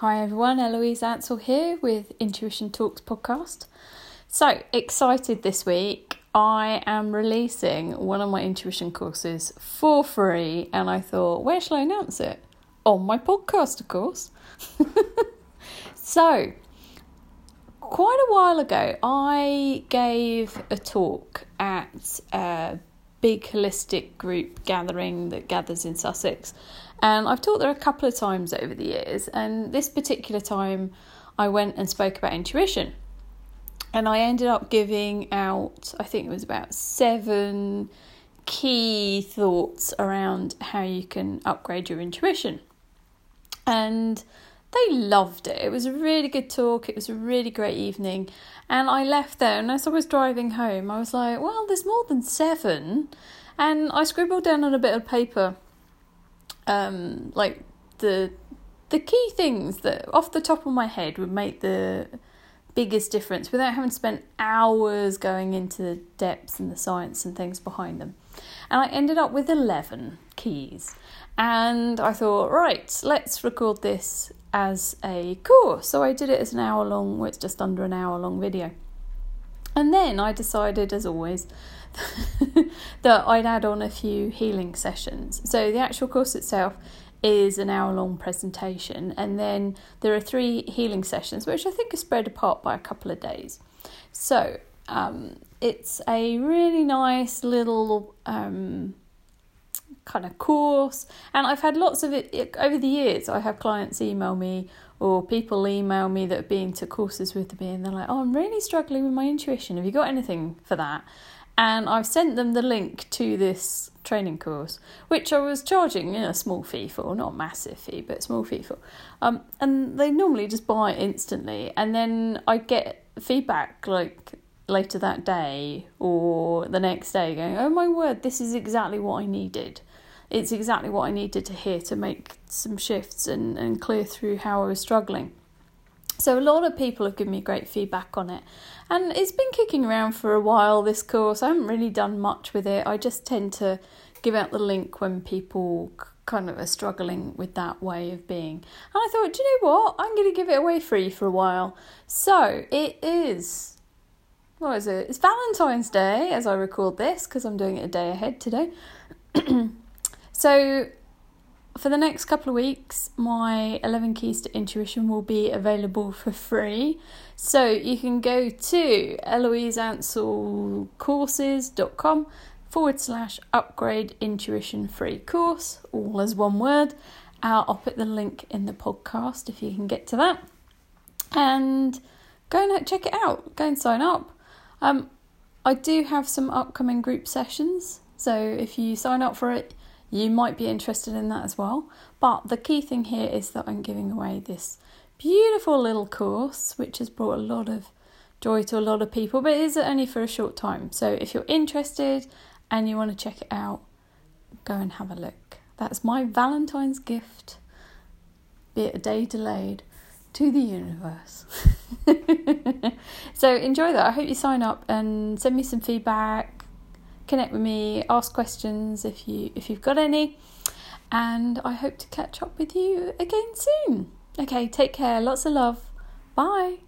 Hi everyone, Eloise Ansell here with Intuition Talks podcast. So excited this week, I am releasing one of my intuition courses for free, and I thought, where shall I announce it? On my podcast, of course. So quite a while ago, I gave a talk at a big holistic group gathering that gathers in Sussex. And I've taught there a couple of times over the years, and this particular time I went and spoke about intuition. And I ended up giving out, I think it was about 7 key thoughts around how you can upgrade your intuition. And they loved it. It was a really good talk. It was a really great evening. And I left there, and as I was driving home, I was like, well, there's more than 7. And I scribbled down on a bit of paper like the key things that off the top of my head would make the biggest difference without having to spend hours going into the depths and the science and things behind them. And I ended up with 11 keys. And I thought, right, let's record this as a course. So I did it as an hour long, well, it's just under an hour long video. And then I decided, as always, that I'd add on a few healing sessions. So the actual course itself is an hour-long presentation, and then there are 3 healing sessions, which I think are spread apart by a couple of days. So it's a really nice little kind of course, and I've had lots of it over the years. I have clients email me, or people email me that have been to courses with me, and they're like, oh, I'm really struggling with my intuition. Have you got anything for that? And I've sent them the link to this training course, which I was charging a small fee for, not massive fee, but small fee for. And they normally just buy it instantly. And then I get feedback like later that day or the next day going, oh my word, this is exactly what I needed. It's exactly what I needed to hear to make some shifts and clear through how I was struggling. So a lot of people have given me great feedback on it. And it's been kicking around for a while, this course. I haven't really done much with it. I just tend to give out the link when people kind of are struggling with that way of being. And I thought, do you know what? I'm going to give it away free for a while. So it is... what is it? It's Valentine's Day as I record this, because I'm doing it a day ahead today. So for the next couple of weeks, my 11 keys to intuition will be available for free. So you can go to eloiseanselcourses.com /upgrade intuition free course, all as one word. I'll put the link in the podcast if you can get to that. And go and check it out. Go and sign up. I do have some upcoming group sessions. So if you sign up for it, you might be interested in that as well. But the key thing here is that I'm giving away this beautiful little course, which has brought a lot of joy to a lot of people, but it is only for a short time. So if you're interested and you want to check it out, go and have a look. That's my Valentine's gift, be it a day delayed, to the universe. So enjoy that. I hope you sign up and send me some feedback. Connect with me, ask questions if you've got any, and I hope to catch up with you again soon. Okay, take care, lots of love, bye.